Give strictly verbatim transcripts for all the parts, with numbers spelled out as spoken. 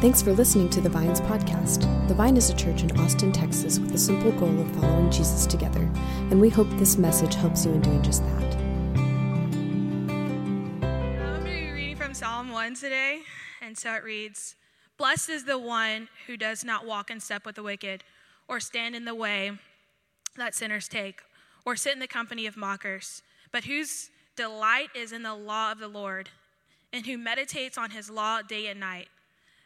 Thanks for listening to The Vine's podcast. The Vine is a church in Austin, Texas, with the simple goal of following Jesus together, and we hope this message helps you in doing just that. I'm going to be reading from Psalm one today, and so it reads, "Blessed is the one who does not walk in step with the wicked, or stand in the way that sinners take, or sit in the company of mockers, but whose delight is in the law of the Lord, and who meditates on his law day and night.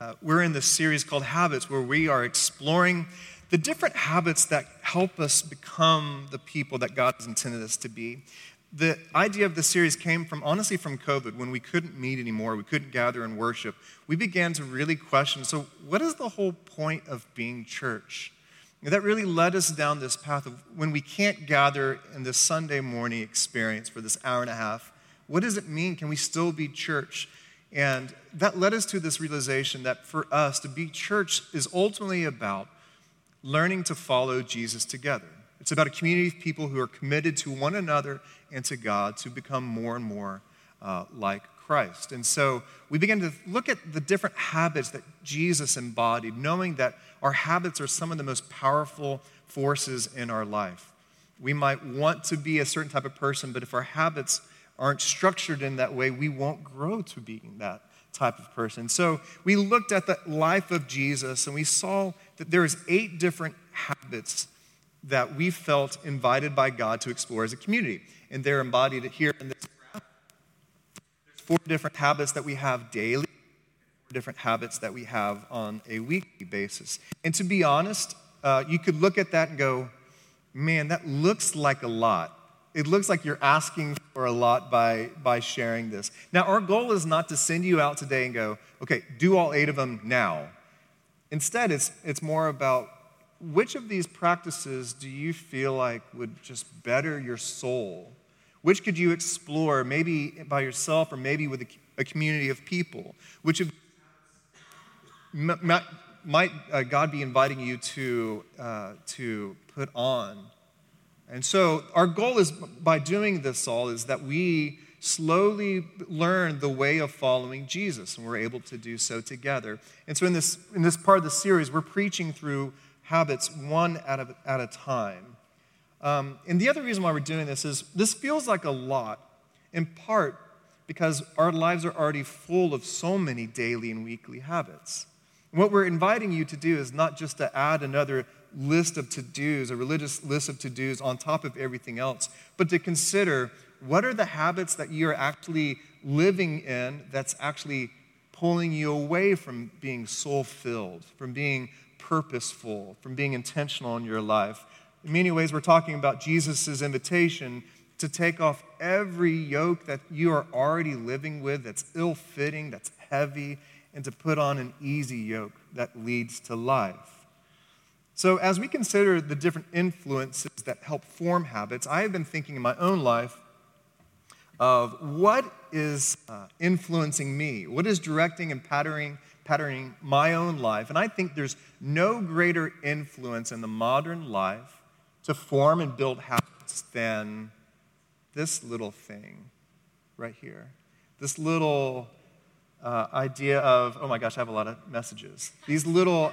Uh, we're in this series called Habits, where we are exploring the different habits that help us become the people that God has intended us to be. The idea of this series came from, honestly, from COVID, when we couldn't meet anymore, we couldn't gather and worship. We began to really question, so what is the whole point of being church? And that really led us down this path of, when we can't gather in this Sunday morning experience for this hour and a half, what does it mean? Can we still be church? And that led us to this realization that for us to be church is ultimately about learning to follow Jesus together. It's about a community of people who are committed to one another and to God to become more and more uh, like Christ. And so we began to look at the different habits that Jesus embodied, knowing that our habits are some of the most powerful forces in our life. We might want to be a certain type of person, but if our habits aren't structured in that way, we won't grow to being that type of person. So we looked at the life of Jesus, and we saw that there is eight different habits that we felt invited by God to explore as a community, and they're embodied here in this graph. There's four different habits that we have daily, four different habits that we have on a weekly basis. And to be honest, uh, you could look at that and go, man, that looks like a lot. It looks like you're asking for a lot by, by sharing this. Now, our goal is not to send you out today and go, okay, do all eight of them now. Instead, it's it's more about which of these practices do you feel like would just better your soul? Which could you explore, maybe by yourself or maybe with a, a community of people? Which of might, might uh, God be inviting you to uh, to put on? And so our goal is, by doing this all, is that we slowly learn the way of following Jesus, and we're able to do so together. And so in this in this part of the series, we're preaching through habits one at a, at a time. Um, and the other reason why we're doing this is this feels like a lot, in part because our lives are already full of so many daily and weekly habits. And what we're inviting you to do is not just to add another list of to-dos, a religious list of to-dos on top of everything else, but to consider what are the habits that you're actually living in that's actually pulling you away from being soul-filled, from being purposeful, from being intentional in your life. In many ways, we're talking about Jesus' invitation to take off every yoke that you are already living with that's ill-fitting, that's heavy, and to put on an easy yoke that leads to life. So as we consider the different influences that help form habits, I have been thinking in my own life of what is uh, influencing me, what is directing and patterning, patterning my own life. And I think there's no greater influence in the modern life to form and build habits than this little thing right here, this little uh, idea of, oh my gosh, I have a lot of messages, these little...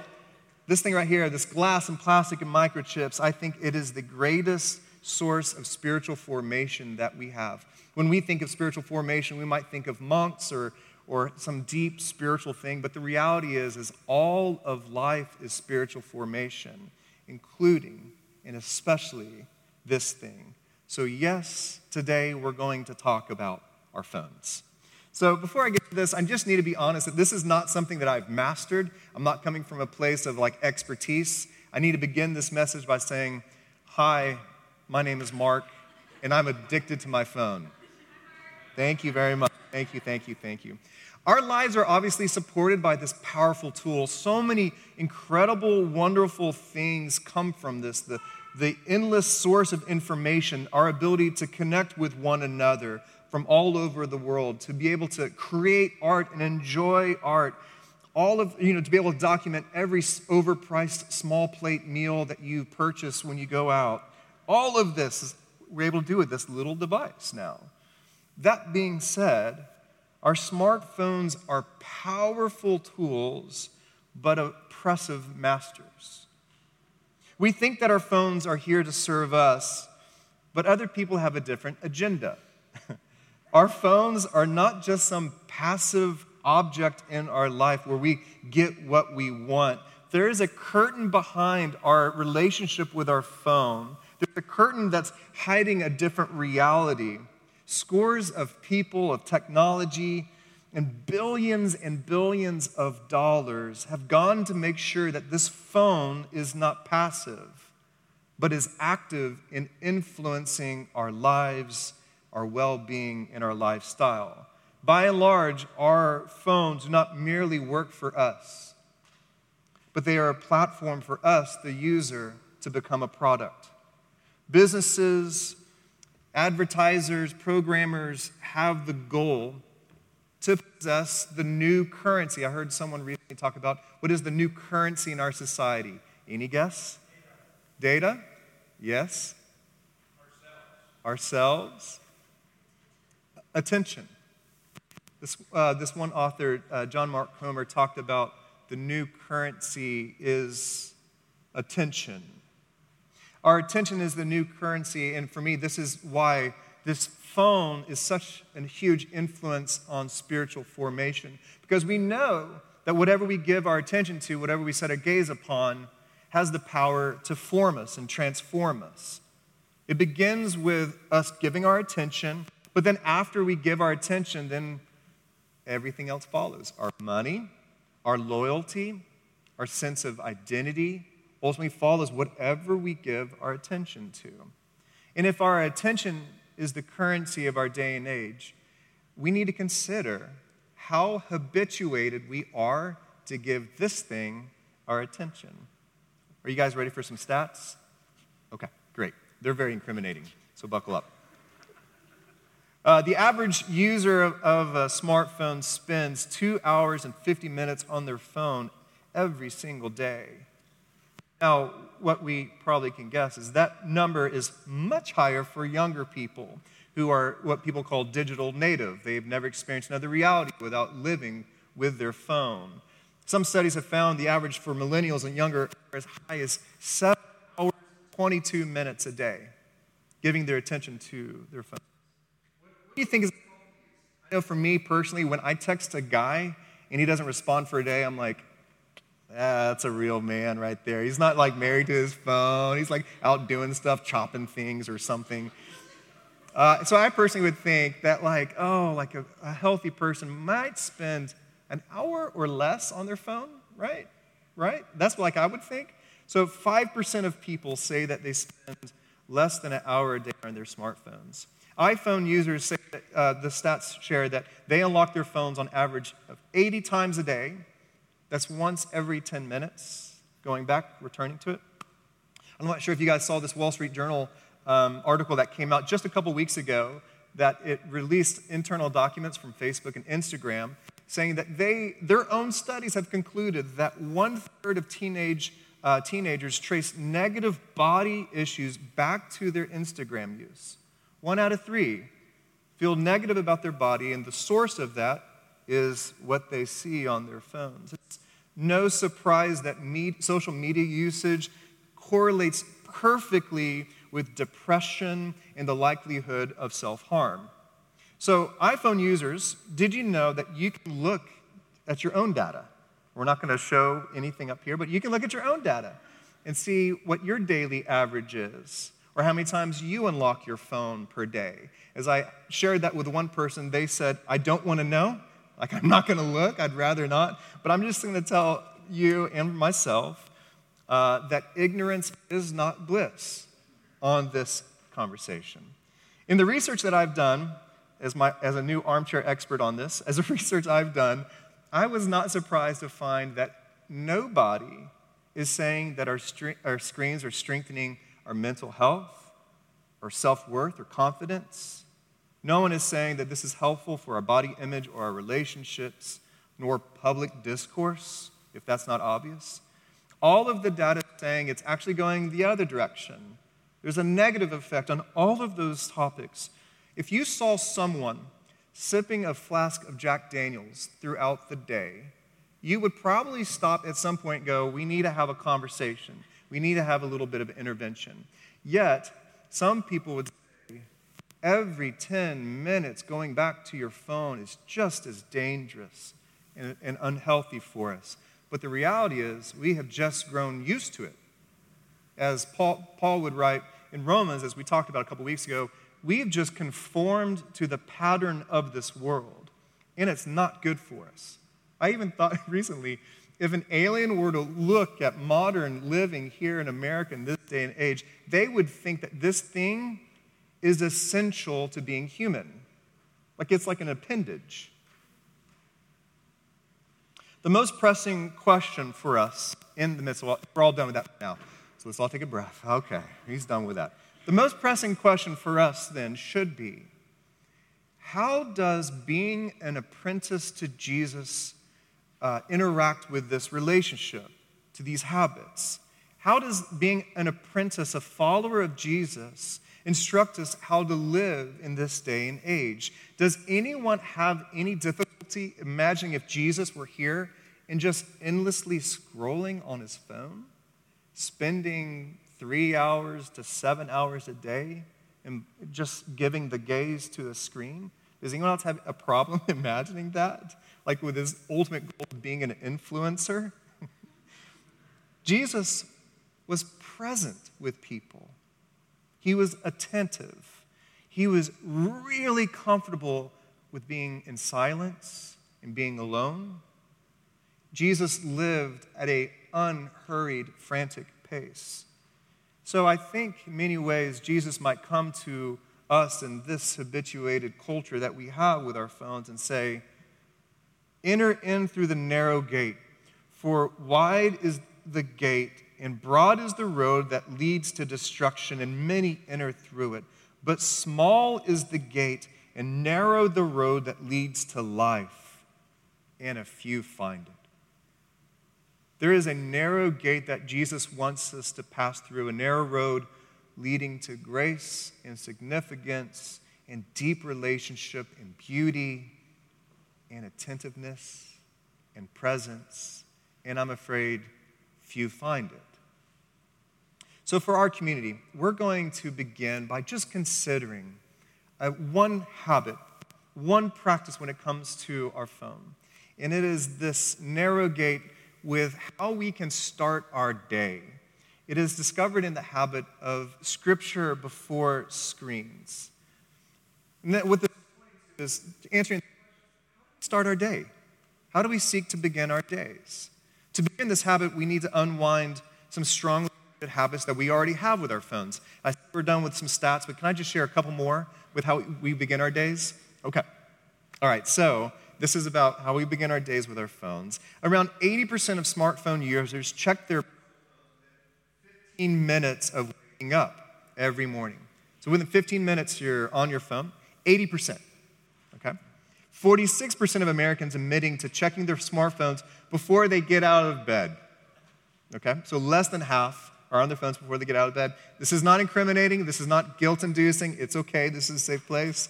This thing right here, this glass and plastic and microchips, I think it is the greatest source of spiritual formation that we have. When we think of spiritual formation, we might think of monks or, or some deep spiritual thing, but the reality is, is all of life is spiritual formation, including and especially this thing. So yes, today we're going to talk about our phones. So before I get to this, I just need to be honest that this is not something that I've mastered. I'm not coming from a place of like expertise. I need to begin this message by saying, hi, my name is Mark, and I'm addicted to my phone. Thank you very much. Thank you, thank you, thank you. Our lives are obviously supported by this powerful tool. So many incredible, wonderful things come from this. The, the endless source of information, our ability to connect with one another from all over the world, to be able to create art and enjoy art, all of, you know, to be able to document every overpriced small plate meal that you purchase when you go out. All of this is, we're able to do with this little device now. That being said, our smartphones are powerful tools, but oppressive masters. We think that our phones are here to serve us, but other people have a different agenda. Our phones are not just some passive object in our life where we get what we want. There is a curtain behind our relationship with our phone. There's a curtain that's hiding a different reality. Scores of people, of technology, and billions and billions of dollars have gone to make sure that this phone is not passive, but is active in influencing our lives, our well-being, and our lifestyle. By and large, our phones do not merely work for us, but they are a platform for us, the user, to become a product. Businesses, advertisers, programmers have the goal to possess the new currency. I heard someone recently talk about what is the new currency in our society. Any guess? Data? Yes. Ourselves. Ourselves. Attention. This uh, this one author, uh, John Mark Comer, talked about the new currency is attention. Our attention is the new currency, and for me, this is why this phone is such a huge influence on spiritual formation, because we know that whatever we give our attention to, whatever we set our gaze upon, has the power to form us and transform us. It begins with us giving our attention, but then after we give our attention, then everything else follows. Our money, our loyalty, our sense of identity, ultimately follows whatever we give our attention to. And if our attention is the currency of our day and age, we need to consider how habituated we are to give this thing our attention. Are you guys ready for some stats? Okay, great. They're very incriminating, so buckle up. Uh, the average user of, of a smartphone spends two hours and fifty minutes on their phone every single day. Now, what we probably can guess is that number is much higher for younger people who are what people call digital native. They've never experienced another reality without living with their phone. Some studies have found the average for millennials and younger are as high as seven hours, twenty-two minutes a day, giving their attention to their phone. What do you think is, I know for me personally, when I text a guy and he doesn't respond for a day, I'm like, ah, that's a real man right there. He's not like married to his phone. He's like out doing stuff, chopping things or something. Uh, so I personally would think that like, oh, like a, a healthy person might spend an hour or less on their phone, right? Right? That's like I would think. So five percent of people say that they spend less than an hour a day on their smartphones. iPhone users say that uh, the stats share that they unlock their phones on average of eighty times a day. That's once every ten minutes, going back, returning to it. I'm not sure if you guys saw this Wall Street Journal um, article that came out just a couple weeks ago that it released internal documents from Facebook and Instagram saying that they their own studies have concluded that one-third of teenage uh, teenagers trace negative body issues back to their Instagram use. One out of three feel negative about their body, and the source of that is what they see on their phones. It's no surprise that med- social media usage correlates perfectly with depression and the likelihood of self-harm. So iPhone users, did you know that you can look at your own data? We're not going to show anything up here, but you can look at your own data and see what your daily average is, or how many times you unlock your phone per day. As I shared that with one person, they said, I don't want to know. Like, I'm not going to look. I'd rather not. But I'm just going to tell you and myself uh, that ignorance is not bliss on this conversation. In the research that I've done, as my as a new armchair expert on this, as a research I've done, I was not surprised to find that nobody is saying that our, stre- our screens are strengthening our mental health or self-worth or confidence. No one is saying that this is helpful for our body image or our relationships, nor public discourse, if that's not obvious. All of the data is saying it's actually going the other direction. There's a negative effect on all of those topics. If you saw someone sipping a flask of Jack Daniels throughout the day, you would probably stop at some point and go, we need to have a conversation. We need to have a little bit of intervention. Yet, some people would say, every ten minutes going back to your phone is just as dangerous and, and unhealthy for us. But the reality is, we have just grown used to it. As Paul, Paul would write in Romans, as we talked about a couple weeks ago, we've just conformed to the pattern of this world, and it's not good for us. I even thought recently, if an alien were to look at modern living here in America in this day and age, they would think that this thing is essential to being human. Like it's like an appendage. The most pressing question for us in the midst of all, we're all done with that now, so let's all take a breath. Okay, he's done with that. The most pressing question for us then should be, how does being an apprentice to Jesus Uh, interact with this relationship, to these habits? How does being an apprentice, a follower of Jesus, instruct us how to live in this day and age? Does anyone have any difficulty imagining if Jesus were here and just endlessly scrolling on his phone, spending three hours to seven hours a day and just giving the gaze to a screen? Does anyone else have a problem imagining that? Like with his ultimate goal of being an influencer? Jesus was present with people. He was attentive. He was really comfortable with being in silence and being alone. Jesus lived at an unhurried, frantic pace. So I think in many ways Jesus might come to us in this habituated culture that we have with our phones and say, enter in through the narrow gate, for wide is the gate and broad is the road that leads to destruction, and many enter through it. But small is the gate and narrow the road that leads to life, and a few find it. There is a narrow gate that Jesus wants us to pass through, a narrow road leading to grace and significance and deep relationship and beauty and attentiveness and presence, and I'm afraid few find it. So for our community, we're going to begin by just considering uh, one habit, one practice when it comes to our phone, and it is this narrow gate with how we can start our day. It is discovered in the habit of Scripture before screens. And that what this is answering, start our day? How do we seek to begin our days? To begin this habit, we need to unwind some strong habits that we already have with our phones. I think we're done with some stats, but can I just share a couple more with how we begin our days? Okay. All right, so this is about how we begin our days with our phones. Around eighty percent of smartphone users check their fifteen minutes of waking up every morning. So within fifteen minutes, you're on your phone, eighty percent, okay? forty-six percent of Americans admitting to checking their smartphones before they get out of bed, okay? So less than half are on their phones before they get out of bed. This is not incriminating. This is not guilt-inducing. It's okay. This is a safe place.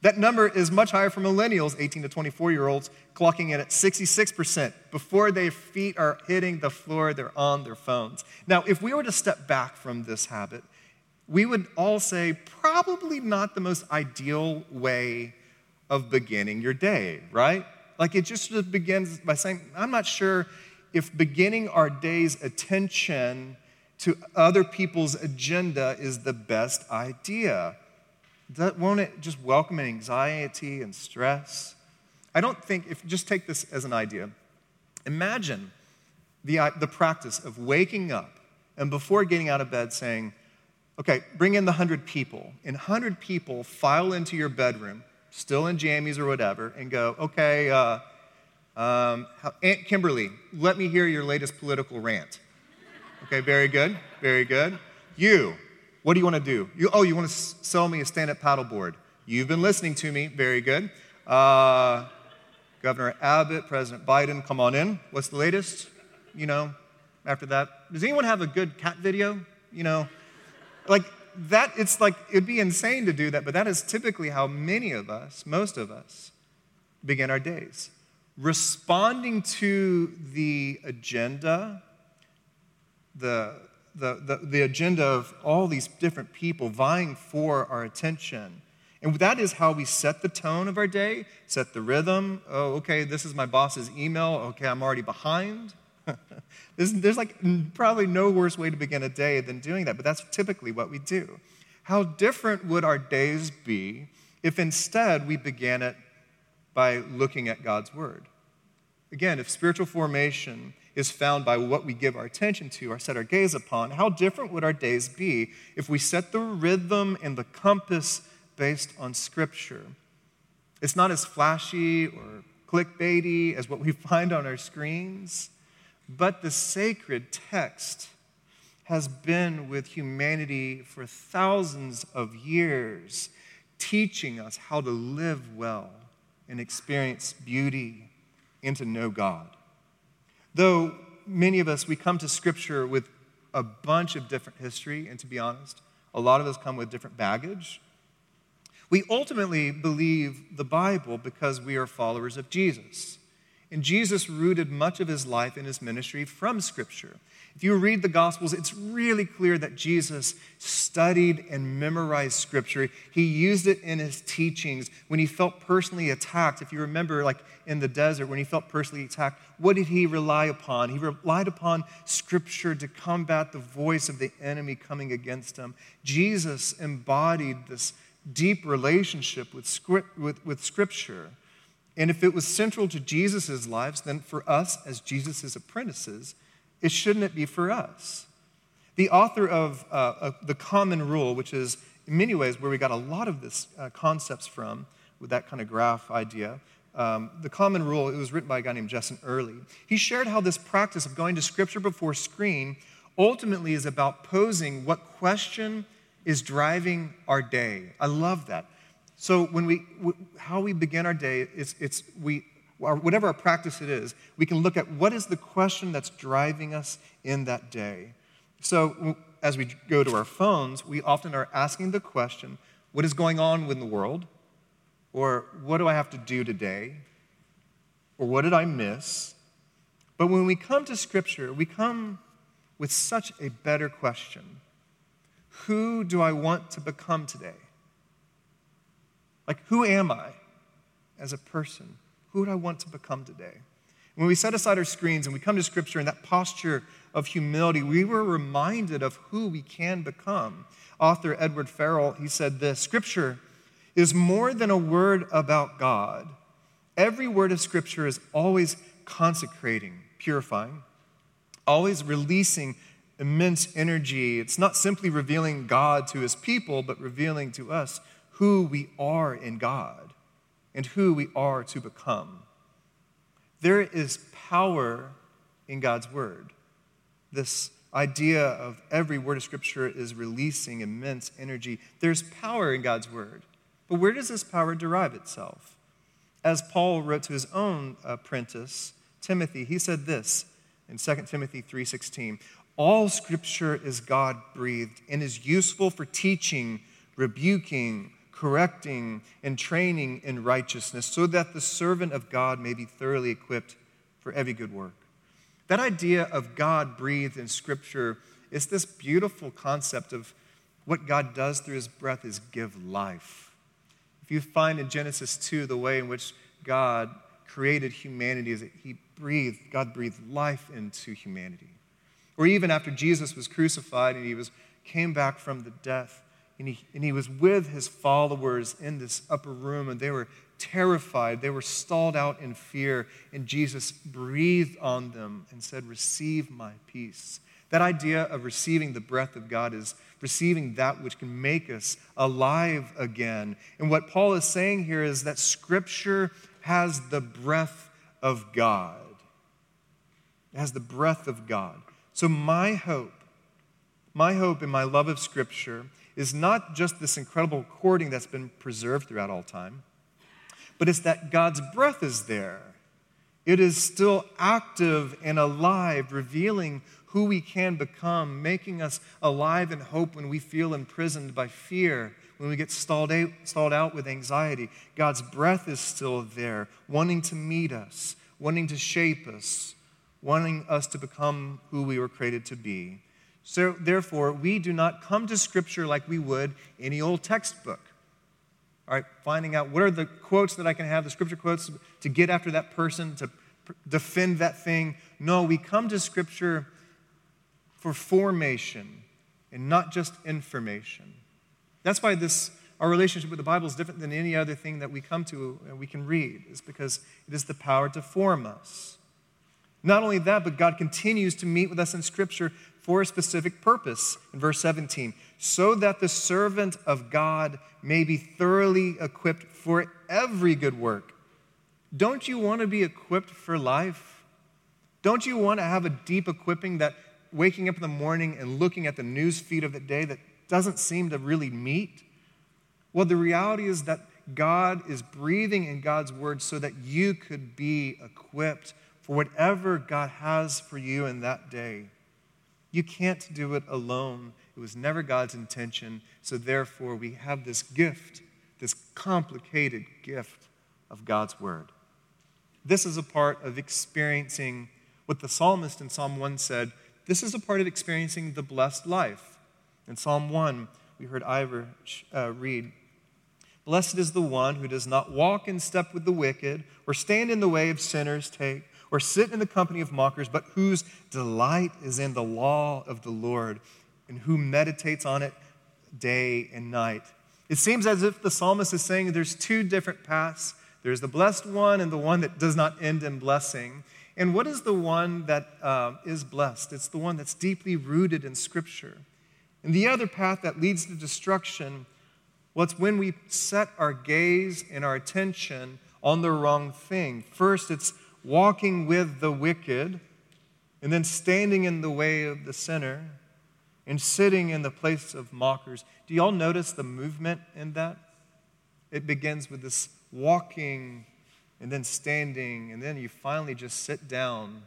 That number is much higher for millennials, eighteen to twenty-four-year-olds, clocking in at sixty-six percent. Before their feet are hitting the floor, they're on their phones. Now, if we were to step back from this habit, we would all say probably not the most ideal way of beginning your day, right? Like it just begins by saying, I'm not sure if beginning our day's attention to other people's agenda is the best idea. That, won't it just welcome anxiety and stress? I don't think, if just take this as an idea. Imagine the, the practice of waking up and before getting out of bed saying, okay, bring in the one hundred people. And one hundred people file into your bedroom still in jammies or whatever, and go, okay, uh, um, how, Aunt Kimberly, let me hear your latest political rant. Okay, very good, very good. You, what do you want to do? You, oh, you want to s- sell me a stand-up paddleboard. You've been listening to me, very good. Uh, Governor Abbott, President Biden, come on in. What's the latest? You know, after that. Does anyone have a good cat video? You know, like that, it's like, it'd be insane to do that, but that is typically how many of us, most of us, begin our days. Responding to the agenda, the, the, the, the agenda of all these different people vying for our attention. And that is how we set the tone of our day, set the rhythm. Oh, okay, this is my boss's email. Okay, I'm already behind. there's, there's like probably no worse way to begin a day than doing that, but that's typically what we do. How different would our days be if instead we began it by looking at God's word? Again, if spiritual formation is found by what we give our attention to or set our gaze upon, how different would our days be if we set the rhythm and the compass based on Scripture? It's not as flashy or clickbaity as what we find on our screens, but the sacred text has been with humanity for thousands of years, teaching us how to live well and experience beauty and to know God. Though many of us, we come to Scripture with a bunch of different history, and to be honest, a lot of us come with different baggage. We ultimately believe the Bible because we are followers of Jesus. And Jesus rooted much of his life and his ministry from Scripture. If you read the Gospels, it's really clear that Jesus studied and memorized Scripture. He used it in his teachings when he felt personally attacked. If you remember, like in the desert, when he felt personally attacked, what did he rely upon? He relied upon Scripture to combat the voice of the enemy coming against him. Jesus embodied this deep relationship with, script, with, with Scripture. And if it was central to Jesus' lives, then for us as Jesus' apprentices, it shouldn't it be for us? The author of uh, uh, The Common Rule, which is in many ways where we got a lot of this uh, concepts from, with that kind of graph idea, um, The Common Rule, it was written by a guy named Justin Early. He shared how this practice of going to Scripture before screen ultimately is about posing what question is driving our day. I love that. So when we, w- how we begin our day, is it's we, our, whatever our practice it is, we can look at what is the question that's driving us in that day. So as we go to our phones, we often are asking the question, what is going on in the world? Or what do I have to do today? Or what did I miss? But when we come to Scripture, we come with such a better question. Who do I want to become today? Like, who am I as a person? Who do I want to become today? When we set aside our screens and we come to Scripture in that posture of humility, we were reminded of who we can become. Author Edward Farrell, he said this, Scripture is more than a word about God. Every word of Scripture is always consecrating, purifying, always releasing immense energy. It's not simply revealing God to his people, but revealing to us who we are in God and who we are to become. There is power in God's word. This idea of every word of Scripture is releasing immense energy. There's power in God's word. But where does this power derive itself? As Paul wrote to his own apprentice, Timothy, he said this in Second Timothy three sixteen, all Scripture is God-breathed and is useful for teaching, rebuking, correcting, and training in righteousness so that the servant of God may be thoroughly equipped for every good work. That idea of God-breathed in Scripture is this beautiful concept of what God does through his breath is give life. If you find in Genesis two the way in which God created humanity is that he breathed, God breathed life into humanity. Or even after Jesus was crucified and he was came back from the death and he, and he was with his followers in this upper room and they were terrified, they were stalled out in fear, and Jesus breathed on them and said, receive my peace. That idea of receiving the breath of God is receiving that which can make us alive again. And what Paul is saying here is that Scripture has the breath of God. It has the breath of God. So my hope, my hope and my love of Scripture is not just this incredible recording that's been preserved throughout all time, but it's that God's breath is there. It is still active and alive, revealing who we can become, making us alive in hope when we feel imprisoned by fear, when we get stalled out, stalled out with anxiety. God's breath is still there, wanting to meet us, wanting to shape us, wanting us to become who we were created to be. So therefore, we do not come to Scripture like we would any old textbook. All right, finding out what are the quotes that I can have, the Scripture quotes, to get after that person, to defend that thing. No, we come to Scripture for formation and not just information. That's why this our relationship with the Bible is different than any other thing that we come to and we can read. It's because it is the power to form us. Not only that, but God continues to meet with us in Scripture for a specific purpose. In verse seventeen, so that the servant of God may be thoroughly equipped for every good work. Don't you want to be equipped for life? Don't you want to have a deep equipping that waking up in the morning and looking at the news feed of the day that doesn't seem to really meet? Well, the reality is that God is breathing in God's word so that you could be equipped for whatever God has for you in that day. You can't do it alone. It was never God's intention. So therefore, we have this gift, this complicated gift of God's word. This is a part of experiencing what the psalmist in Psalm one said. This is a part of experiencing the blessed life. In Psalm one, we heard Ivor uh, read, blessed is the one who does not walk in step with the wicked, or stand in the way of sinners take, or sit in the company of mockers, but whose delight is in the law of the Lord, and who meditates on it day and night. It seems as if the psalmist is saying there's two different paths. There's the blessed one and the one that does not end in blessing. And what is the one that uh, is blessed? It's the one that's deeply rooted in Scripture. And the other path that leads to destruction, well, it's when we set our gaze and our attention on the wrong thing. First, it's walking with the wicked, and then standing in the way of the sinner, and sitting in the place of mockers. Do y'all notice the movement in that? It begins with this walking, and then standing, and then you finally just sit down.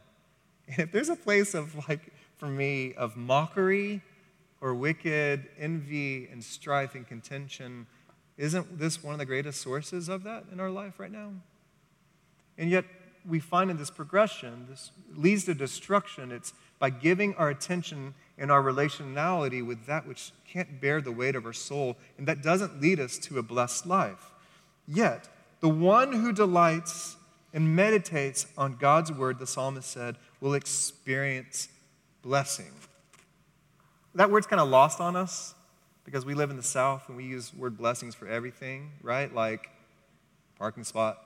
And if there's a place of, like, for me, of mockery or wicked envy and strife and contention, isn't this one of the greatest sources of that in our life right now? And yet, we find in this progression, this leads to destruction. It's by giving our attention and our relationality with that which can't bear the weight of our soul, and that doesn't lead us to a blessed life. Yet, the one who delights and meditates on God's word, the psalmist said, will experience blessing. That word's kind of lost on us because we live in the South and we use word blessings for everything, right? Like parking spot.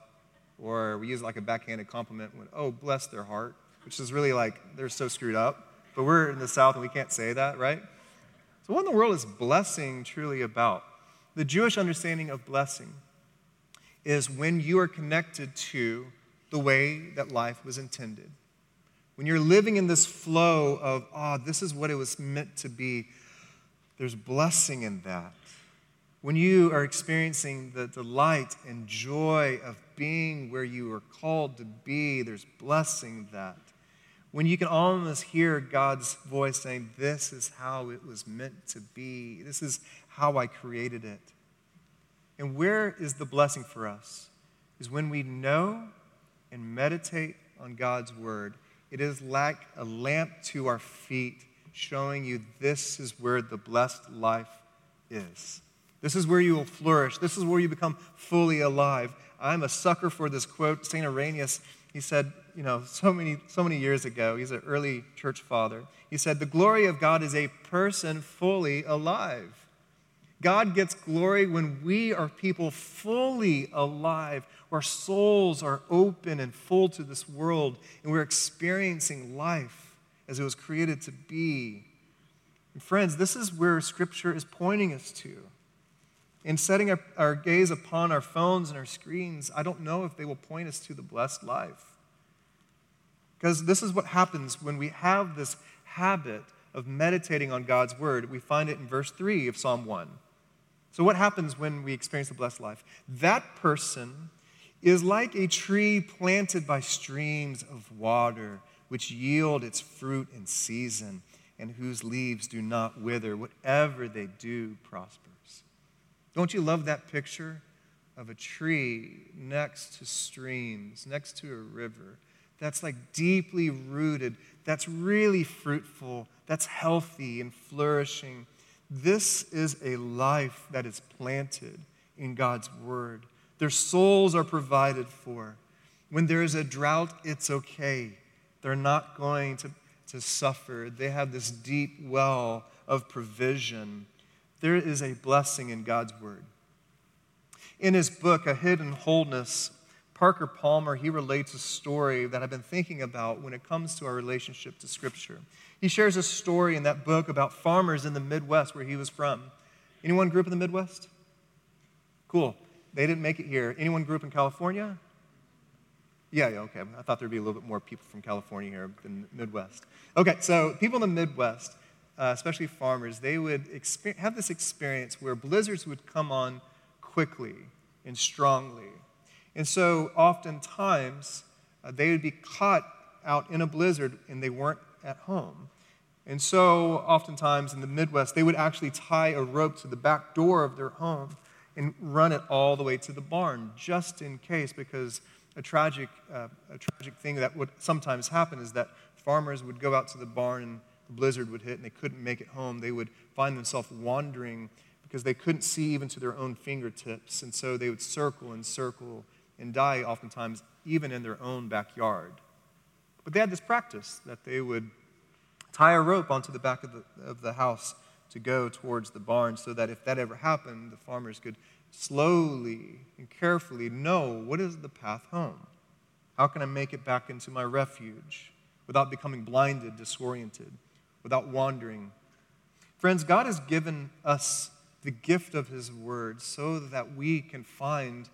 Or we use like a backhanded compliment when, oh, bless their heart, which is really like, they're so screwed up. But we're in the South and we can't say that, right? So what in the world is blessing truly about? The Jewish understanding of blessing is when you are connected to the way that life was intended. When you're living in this flow of, ah, oh, this is what it was meant to be, there's blessing in that. When you are experiencing the delight and joy of being where you are called to be, there's blessing that. When you can almost hear God's voice saying, this is how it was meant to be. This is how I created it. And where is the blessing for us? Is when we know and meditate on God's word. It is like a lamp to our feet showing you this is where the blessed life is. This is where you will flourish. This is where you become fully alive. I'm a sucker for this quote. Saint Irenaeus, he said, you know, so many, so many years ago, he's an early church father. He said, the glory of God is a person fully alive. God gets glory when we are people fully alive. Our souls are open and full to this world, and we're experiencing life as it was created to be. And friends, this is where Scripture is pointing us to. In setting our, our gaze upon our phones and our screens, I don't know if they will point us to the blessed life. Because this is what happens when we have this habit of meditating on God's word. We find it in verse three of Psalm one. So what happens when we experience the blessed life? That person is like a tree planted by streams of water, which yield its fruit in season, and whose leaves do not wither. Whatever they do prospers. Don't you love that picture of a tree next to streams, next to a river? That's like deeply rooted. That's really fruitful. That's healthy and flourishing. This is a life that is planted in God's word. Their souls are provided for. When there is a drought, it's okay. They're not going to, to suffer. They have this deep well of provision. There is a blessing in God's word. In his book, A Hidden Wholeness, Parker Palmer, he relates a story that I've been thinking about when it comes to our relationship to Scripture. He shares a story in that book about farmers in the Midwest where he was from. Anyone grew up in the Midwest? Cool. They didn't make it here. Anyone grew up in California? Yeah, yeah, okay. I thought there'd be a little bit more people from California here than Midwest. Okay, so people in the Midwest, uh, especially farmers, they would experience, have this experience where blizzards would come on quickly and strongly. And so oftentimes, uh, they would be caught out in a blizzard and they weren't at home. And so oftentimes in the Midwest, they would actually tie a rope to the back door of their home and run it all the way to the barn, just in case, because a tragic, uh, a tragic thing that would sometimes happen is that farmers would go out to the barn and the blizzard would hit and they couldn't make it home. They would find themselves wandering because they couldn't see even to their own fingertips. And so they would circle and circle and die oftentimes even in their own backyard. But they had this practice that they would tie a rope onto the back of the, of the house to go towards the barn so that if that ever happened, the farmers could slowly and carefully know what is the path home. How can I make it back into my refuge without becoming blinded, disoriented, without wandering? Friends, God has given us the gift of his word so that we can find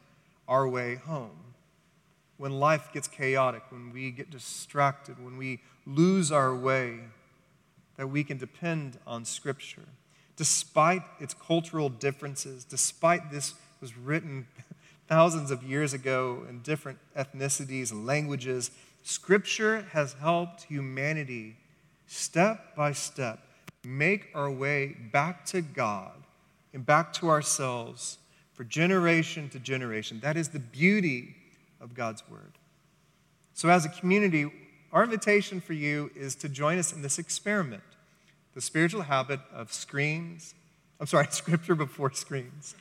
our way home. When life gets chaotic, when we get distracted, when we lose our way, that we can depend on Scripture. Despite its cultural differences, despite this was written thousands of years ago in different ethnicities and languages, Scripture has helped humanity step by step make our way back to God and back to ourselves for generation to generation. That is the beauty of God's word. So as a community, our invitation for you is to join us in this experiment, the spiritual habit of screens. I'm sorry, Scripture before screens.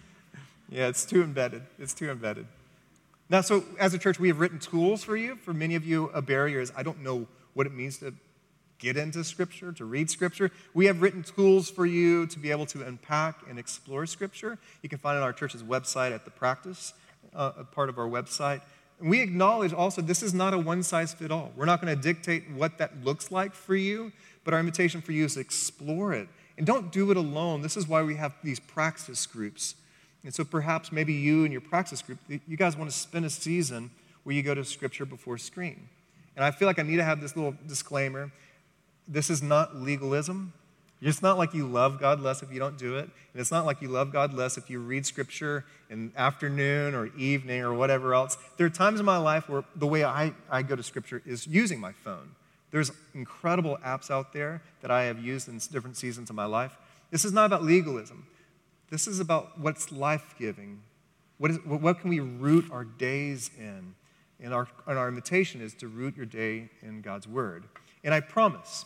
Yeah, it's too embedded. It's too embedded. Now, so as a church, we have written tools for you. For many of you, a barrier is I don't know what it means to get into Scripture, to read Scripture. We have written tools for you to be able to unpack and explore Scripture. You can find it on our church's website at the practice, uh, a part of our website. And we acknowledge also this is not a one-size-fit-all. We're not going to dictate what that looks like for you, but our invitation for you is to explore it. And don't do it alone. This is why we have these praxis groups. And so perhaps maybe you and your praxis group, you guys want to spend a season where you go to Scripture before screen. And I feel like I need to have this little disclaimer. This is not legalism. It's not like you love God less if you don't do it. And it's not like you love God less if you read Scripture in afternoon or evening or whatever else. There are times in my life where the way I, I go to Scripture is using my phone. There's incredible apps out there that I have used in different seasons of my life. This is not about legalism. This is about what's life-giving. What is, what can we root our days in? And our, and our invitation is to root your day in God's word. And I promise,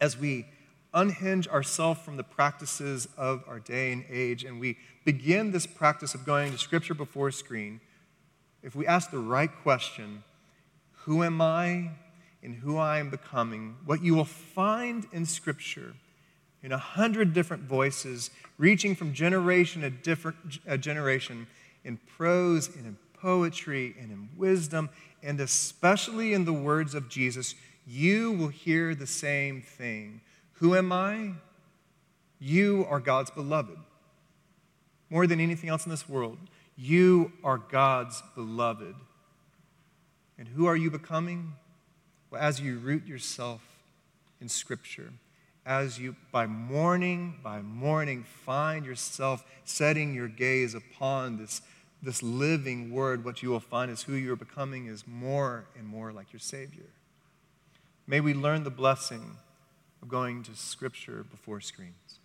as we unhinge ourselves from the practices of our day and age, and we begin this practice of going to Scripture before a screen, if we ask the right question, who am I and who I am becoming, what you will find in Scripture, in a hundred different voices, reaching from generation to different uh, generation, in prose and in poetry and in wisdom, and especially in the words of Jesus, you will hear the same thing. Who am I? You are God's beloved. More than anything else in this world, you are God's beloved. And who are you becoming? Well, as you root yourself in Scripture, as you, by morning, by morning, find yourself setting your gaze upon this, this living Word, what you will find is who you're becoming is more and more like your Savior. May we learn the blessing of going to Scripture before screens.